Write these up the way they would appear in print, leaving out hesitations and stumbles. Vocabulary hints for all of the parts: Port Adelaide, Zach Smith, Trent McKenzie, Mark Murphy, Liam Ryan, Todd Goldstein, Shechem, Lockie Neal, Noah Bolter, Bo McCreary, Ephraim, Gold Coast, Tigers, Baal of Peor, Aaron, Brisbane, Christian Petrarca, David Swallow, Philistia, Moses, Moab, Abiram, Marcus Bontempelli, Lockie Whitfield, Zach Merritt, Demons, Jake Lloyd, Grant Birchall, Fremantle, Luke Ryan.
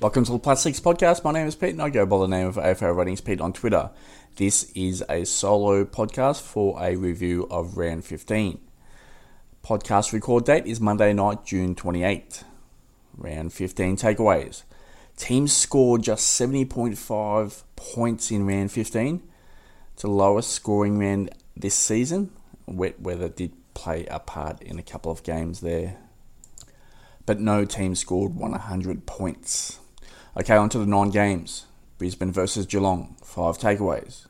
Welcome to the Plus Six Podcast. My name is Pete and I go by the name of AFL Ratings Pete on Twitter. This is a solo podcast for a review of Round 15. Podcast record date is Monday night, June 28th. Round 15 takeaways. Teams scored just 70.5 points in Round 15. It's the lowest scoring round this season. Wet weather did play a part in a couple of games there. But no team scored 100 points. Okay, on to the 9 games. Brisbane versus Geelong, 5 takeaways.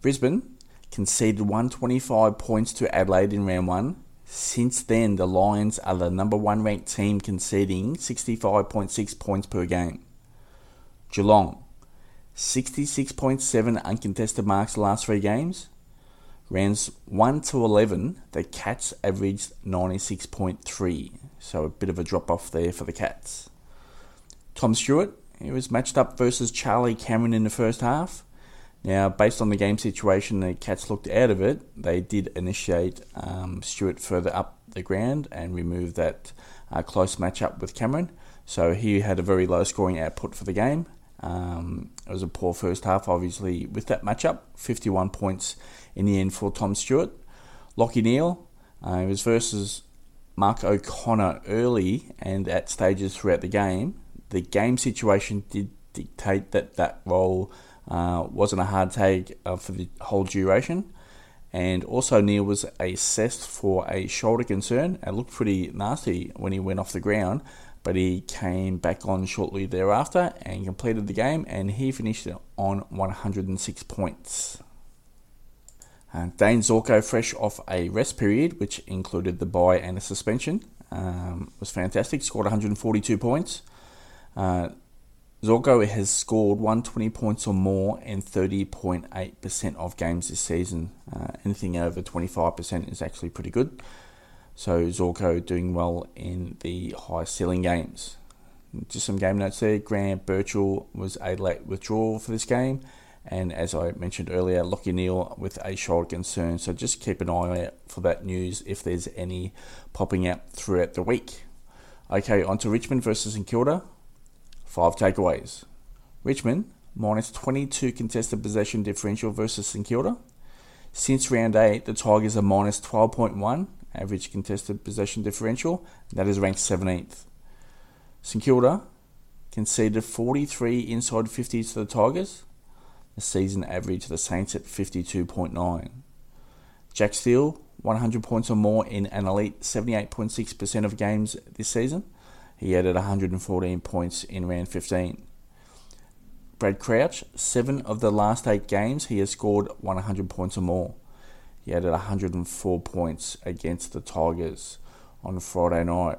Brisbane conceded 125 points to Adelaide in round 1. Since then, the Lions are the number 1 ranked team, conceding 65.6 points per game. Geelong, 66.7 uncontested marks the last 3 games. Rounds 1 to 11, the Cats averaged 96.3, so a bit of a drop-off there for the Cats. Tom Stewart, he was matched up versus Charlie Cameron in the first half. Now, based on the game situation, the Cats looked out of it. They did initiate Stewart further up the ground and remove that close match-up with Cameron. So he had a very low scoring output for the game. It was a poor first half, obviously, with that matchup. 51 points in the end for Tom Stewart. Lockie Neal, he was versus Mark O'Connor early and at stages throughout the game. The game situation did dictate that role wasn't a hard take for the whole duration. And also Neal was assessed for a shoulder concern and looked pretty nasty when he went off the ground. But he came back on shortly thereafter and completed the game, and he finished on 106 points. Dane Zorko, fresh off a rest period, which included the bye and a suspension, was fantastic, scored 142 points. Zorko has scored 120 points or more in 30.8% of games this season. Anything over 25% is actually pretty good. So Zorko doing well in the high ceiling games. Just some game notes there. Grant Birchall was a late withdrawal for this game. And as I mentioned earlier, Lockie Neal with a shoulder concern. So just keep an eye out for that news if there's any popping out throughout the week. Okay, on to Richmond versus St Kilda. 5 takeaways. Richmond, minus 22 contested possession differential versus St Kilda. Since round 8, the Tigers are minus 12.1. average contested possession differential, that is ranked 17th. St Kilda conceded 43 inside 50s to the Tigers, the season average of the Saints at 52.9. Jack Steele, 100 points or more in an elite 78.6% of games this season. He added 114 points in round 15. Brad Crouch, 7 of the last 8 games, he has scored 100 points or more. He added 104 points against the Tigers on Friday night.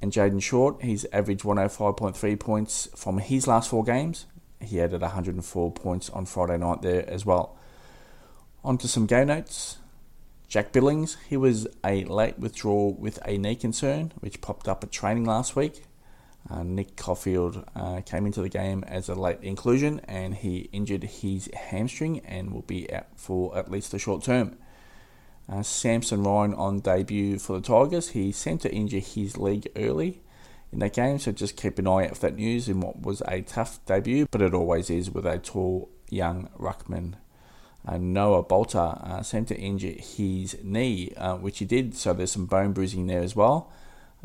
And Jaden Short, he's averaged 105.3 points from his last 4 games. He added 104 points on Friday night there as well. On to some game notes. Jack Billings, he was a late withdrawal with a knee concern, which popped up at training last week. Nick Caulfield came into the game as a late inclusion and he injured his hamstring and will be out for at least the short term. Samson Ryan on debut for the Tigers. He seemed to injure his leg early in that game, so just keep an eye out for that news in what was a tough debut, but it always is with a tall, young ruckman. Noah Bolter seemed to injure his knee, which he did, so there's some bone bruising there as well.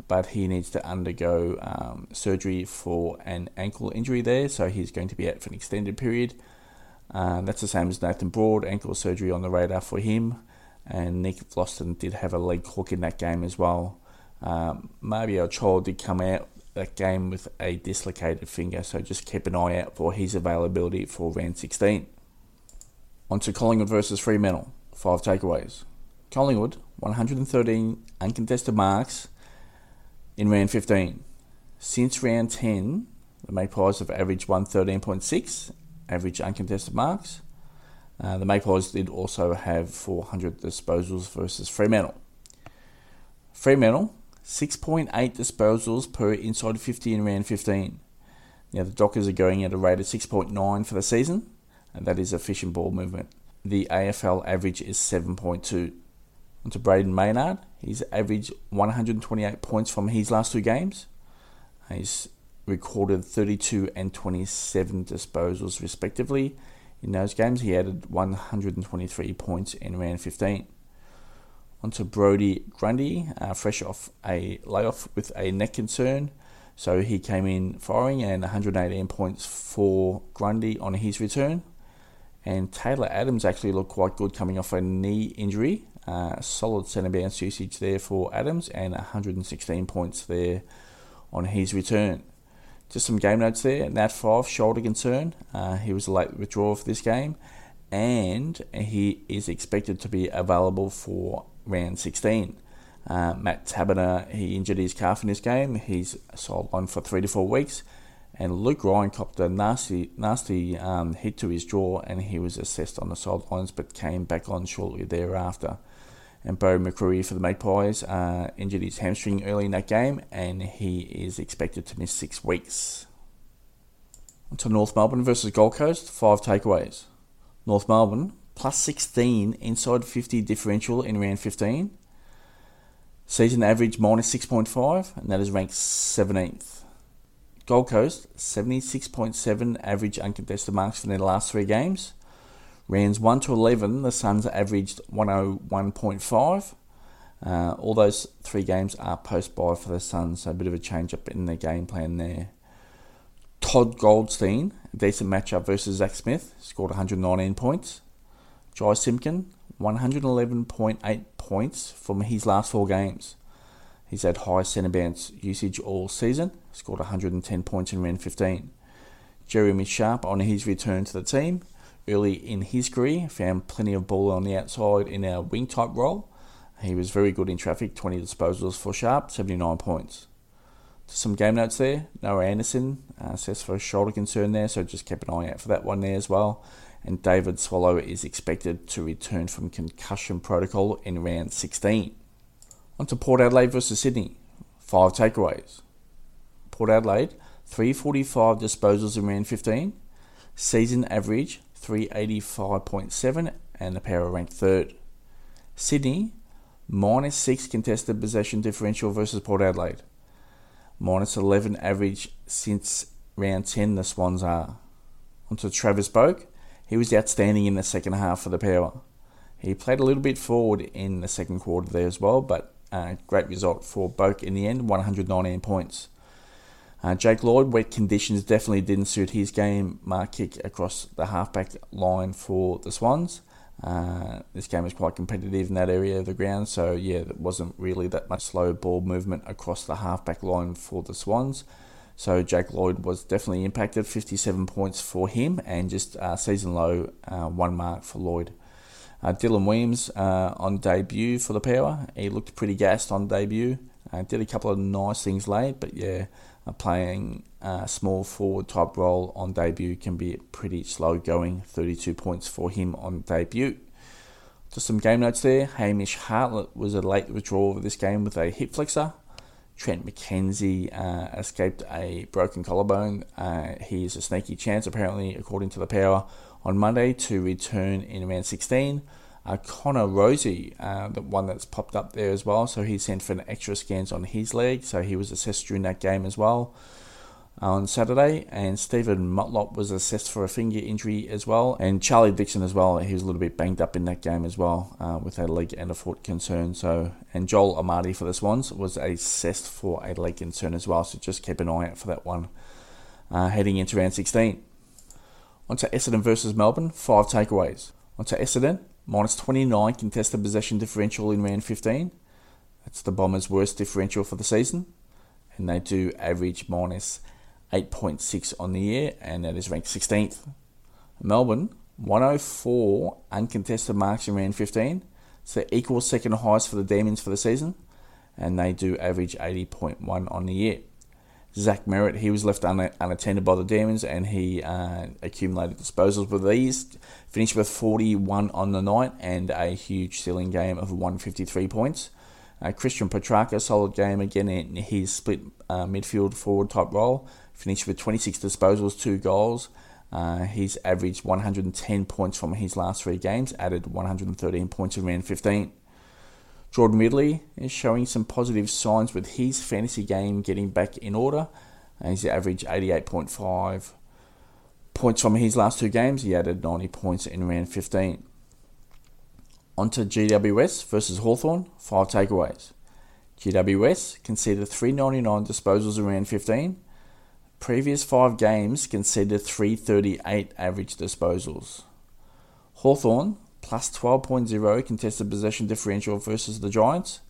But he needs to undergo surgery for an ankle injury there, so he's going to be out for an extended period. That's the same as Nathan Broad, ankle surgery on the radar for him. And Nick Floston did have a leg hook in that game as well. Maybe our child did come out that game with a dislocated finger, so just keep an eye out for his availability for round 16. On to Collingwood versus Fremantle, 5 takeaways. Collingwood, 113 uncontested marks in round 15. Since round 10, the Magpies have averaged 113.6 average uncontested marks. The Magpies did also have 400 disposals versus Fremantle. Fremantle, 6.8 disposals per inside 50 in round 15. Now the Dockers are going at a rate of 6.9 for the season, and that is efficient ball movement. The AFL average is 7.2. On to Braden Maynard. He's averaged 128 points from his last 2 games. His recorded 32 and 27 disposals respectively. In those games, he added 123 points and ran 15. On to Brodie Grundy, fresh off a layoff with a neck concern. So he came in firing, and 118 points for Grundy on his return. And Taylor Adams actually looked quite good coming off a knee injury. Solid centre bounce usage there for Adams, and 116 points there on his return. Just some game notes there. Nat Five, shoulder concern. He was a late withdrawal for this game, and he is expected to be available for round 16. Matt Tabiner, he injured his calf in this game. He's sidelined on for 3 to 4 weeks. And Luke Ryan copped a nasty hit to his jaw, and he was assessed on the sidelines but came back on shortly thereafter. And Bo McCreary for the Magpies injured his hamstring early in that game, and he is expected to miss 6 weeks. On to North Melbourne versus Gold Coast, 5 takeaways. North Melbourne, plus 16 inside 50 differential in round 15. Season average minus 6.5, and that is ranked 17th. Gold Coast, 76.7 average uncontested marks from their last 3 games. Rounds 1 to 11, the Suns averaged 101.5. All those 3 games are post-bye for the Suns, so a bit of a change-up in their game plan there. Todd Goldstein, a decent matchup versus Zach Smith, scored 119 points. Jai Simkin, 111.8 points from his last 4 games. He's had high centre bounce usage all season, scored 110 points in round 15. Jeremy Sharp, on his return to the team early in his career, found plenty of ball on the outside in our wing type role. He was very good in traffic, 20 disposals for Sharp, 79 points. Some game notes there. Noah Anderson, assessed for a shoulder concern there, so just keep an eye out for that one there as well. And David Swallow is expected to return from concussion protocol in round 16. On to Port Adelaide versus Sydney, 5 takeaways. Port Adelaide, 345 disposals in round 15, season average 385.7, and the Power ranked 3rd. Sydney, minus 6 contested possession differential versus Port Adelaide, minus 11 average since round 10 the Swans are. On to Travis Boak, he was outstanding in the second half for the Power. He played a little bit forward in the second quarter there as well, but great result for Boak in the end, 119 points. Jake Lloyd, wet conditions definitely didn't suit his game. Mark kick across the halfback line for the Swans. This game was quite competitive in that area of the ground, so yeah, there wasn't really that much slow ball movement across the halfback line for the Swans. So Jake Lloyd was definitely impacted, 57 points for him, and just season low, 1 mark for Lloyd. Dylan Williams on debut for the Power. He looked pretty gassed on debut. Did a couple of nice things late, but yeah, playing a small forward type role on debut can be pretty slow going. 32 points for him on debut. Just some game notes there. Hamish Hartlett was a late withdrawal of this game with a hip flexor. Trent McKenzie escaped a broken collarbone. He is a sneaky chance, apparently, according to the Power, on Monday to return in round 16. Connor Rosie, the one that's popped up there as well, so he sent for an extra scans on his leg, so he was assessed during that game as well on Saturday. And Stephen Motlop was assessed for a finger injury as well, and Charlie Dixon as well. He was a little bit banged up in that game as well, with a leg and a foot concern. So, and Joel Amati for the Swans was assessed for a leg concern as well, so just keep an eye out for that one heading into round 16. On to Essendon versus Melbourne, 5 takeaways. On to Essendon, minus 29 contested possession differential in round 15. That's the Bombers' worst differential for the season. And they do average minus 8.6 on the year, and that is ranked 16th. Melbourne, 104 uncontested marks in round 15. So equal second highest for the Demons for the season. And they do average 80.1 on the year. Zach Merritt, he was left unattended by the Demons, and he accumulated disposals with these. Finished with 41 on the night and a huge ceiling game of 153 points. Christian Petrarca, solid game again in his split midfield forward type role. Finished with 26 disposals, 2 goals. He's averaged 110 points from his last 3 games, added 113 points in round 15. Jordan Ridley is showing some positive signs with his fantasy game getting back in order. and he's averaged 88.5 points from his last two games. He added 90 points in round 15. On to GWS versus Hawthorn, 5 takeaways. GWS conceded 399 disposals in round 15. Previous 5 games conceded 338 average disposals. Hawthorn, plus 12.0 contested possession differential versus the Giants.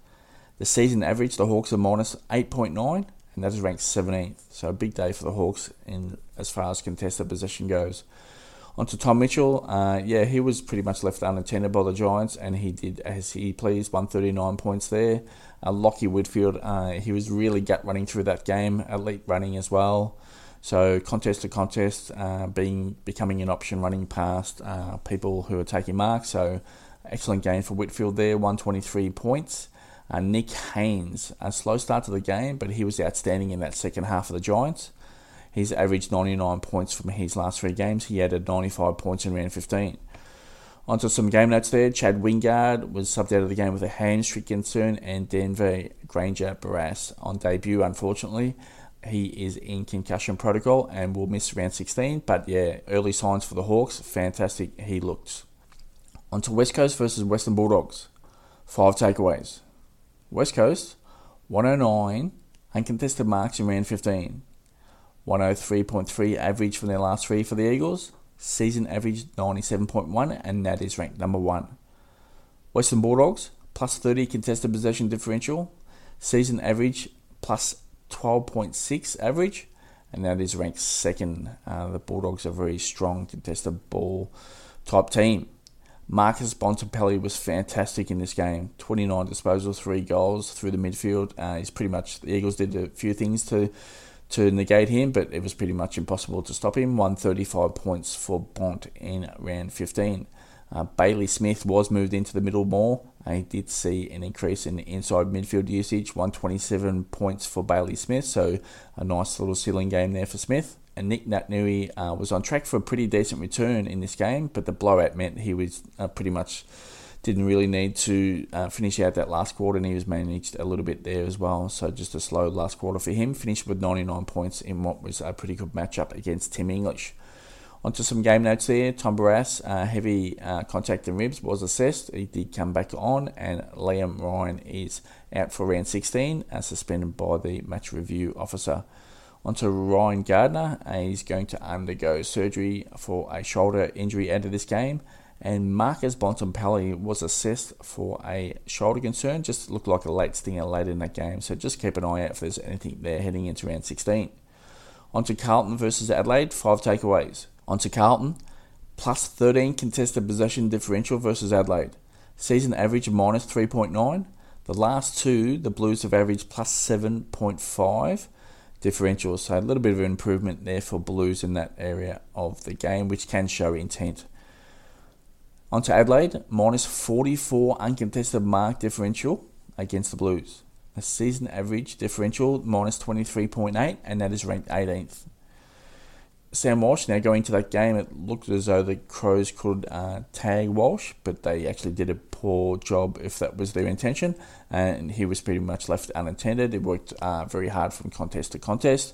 The season average, the Hawks are minus 8.9, and that is ranked 17th. So a big day for the Hawks in as far as contested possession goes. On to Tom Mitchell, he was pretty much left unattended by the Giants, and he did as he pleased, 139 points there. Lockie Whitfield, he was really gut-running through that game, elite running as well. So contest to contest, becoming an option running past people who are taking marks. So excellent game for Whitfield there, 123 points. Nick Haynes, a slow start to the game, but he was outstanding in that second half of the Giants. He's averaged 99 points from his last 3 games. He added 95 points in round 15. On to some game notes there. Chad Wingard was subbed out of the game with a hamstring concern, and Denver Granger Barras on debut, unfortunately. He is in concussion protocol and will miss round 16. But yeah, early signs for the Hawks. Fantastic he looked. On to West Coast versus Western Bulldogs. 5 takeaways. West Coast, 109 uncontested marks in round 15. 103.3 average from their last 3 for the Eagles. Season average 97.1, and that is ranked number 1. Western Bulldogs, plus 30 contested possession differential. Season average, plus 12.6 average, and that is ranked 2nd. The Bulldogs are a very strong contested ball type team. Marcus Bontempelli was fantastic in this game. 29 disposals, 3 goals through the midfield. He's pretty much, the Eagles did a few things to negate him, but it was pretty much impossible to stop him. 135 points for Bont in round 15. Bailey Smith was moved into the middle more. He did see an increase in inside midfield usage, 127 points for Bailey Smith, so a nice little ceiling game there for Smith. And Nick Natnui was on track for a pretty decent return in this game, but the blowout meant he was pretty much didn't really need to finish out that last quarter, and he was managed a little bit there as well. So just a slow last quarter for him. Finished with 99 points in what was a pretty good matchup against Tim English. Onto some game notes there. Tom Barras, heavy contact and ribs was assessed. He did come back on, and Liam Ryan is out for round 16, suspended by the match review officer. Onto Ryan Gardner, he's going to undergo surgery for a shoulder injury out of this game. And Marcus Bontempelli was assessed for a shoulder concern. Just looked like a late stinger late in that game. So just keep an eye out if there's anything there heading into round 16. On to Carlton versus Adelaide, 5 takeaways. On to Carlton, plus 13 contested possession differential versus Adelaide. Season average minus 3.9. The last 2, the Blues have averaged plus 7.5 differential. So a little bit of an improvement there for Blues in that area of the game, which can show intent. On to Adelaide, minus 44 uncontested mark differential against the Blues. A season average differential, minus 23.8, and that is ranked 18th. Sam Walsh, now going into that game, it looked as though the Crows could tag Walsh, but they actually did a poor job if that was their intention, and he was pretty much left unattended. It worked very hard from contest to contest.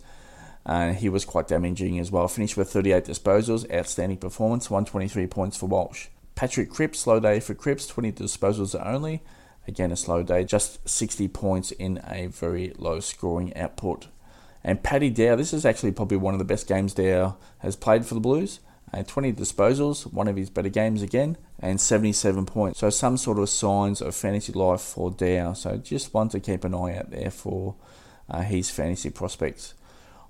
He was quite damaging as well. Finished with 38 disposals, outstanding performance, 123 points for Walsh. Patrick Cripps, slow day for Cripps, 20 disposals only. Again, a slow day, just 60 points in a very low scoring output. And Paddy Dow, this is actually probably one of the best games Dow has played for the Blues. 20 disposals, one of his better games again, and 77 points. So some sort of signs of fantasy life for Dow. So just one to keep an eye out there for his fantasy prospects.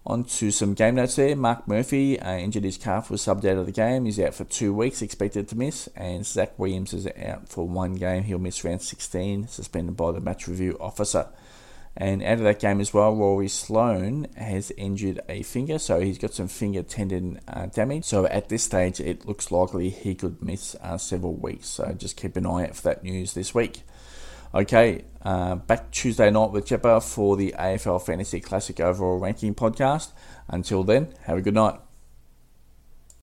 On to some game notes there. Mark Murphy injured his calf, was subbed out of the game. He's out for 2 weeks, expected to miss. And Zach Williams is out for 1 game. He'll miss round 16, suspended by the match review officer. And out of that game as well, Rory Sloan has injured a finger. So he's got some finger tendon damage. So at this stage, it looks likely he could miss several weeks. So just keep an eye out for that news this week. Okay, back Tuesday night with Chipper for the AFL Fantasy Classic Overall Ranking podcast. Until then, have a good night.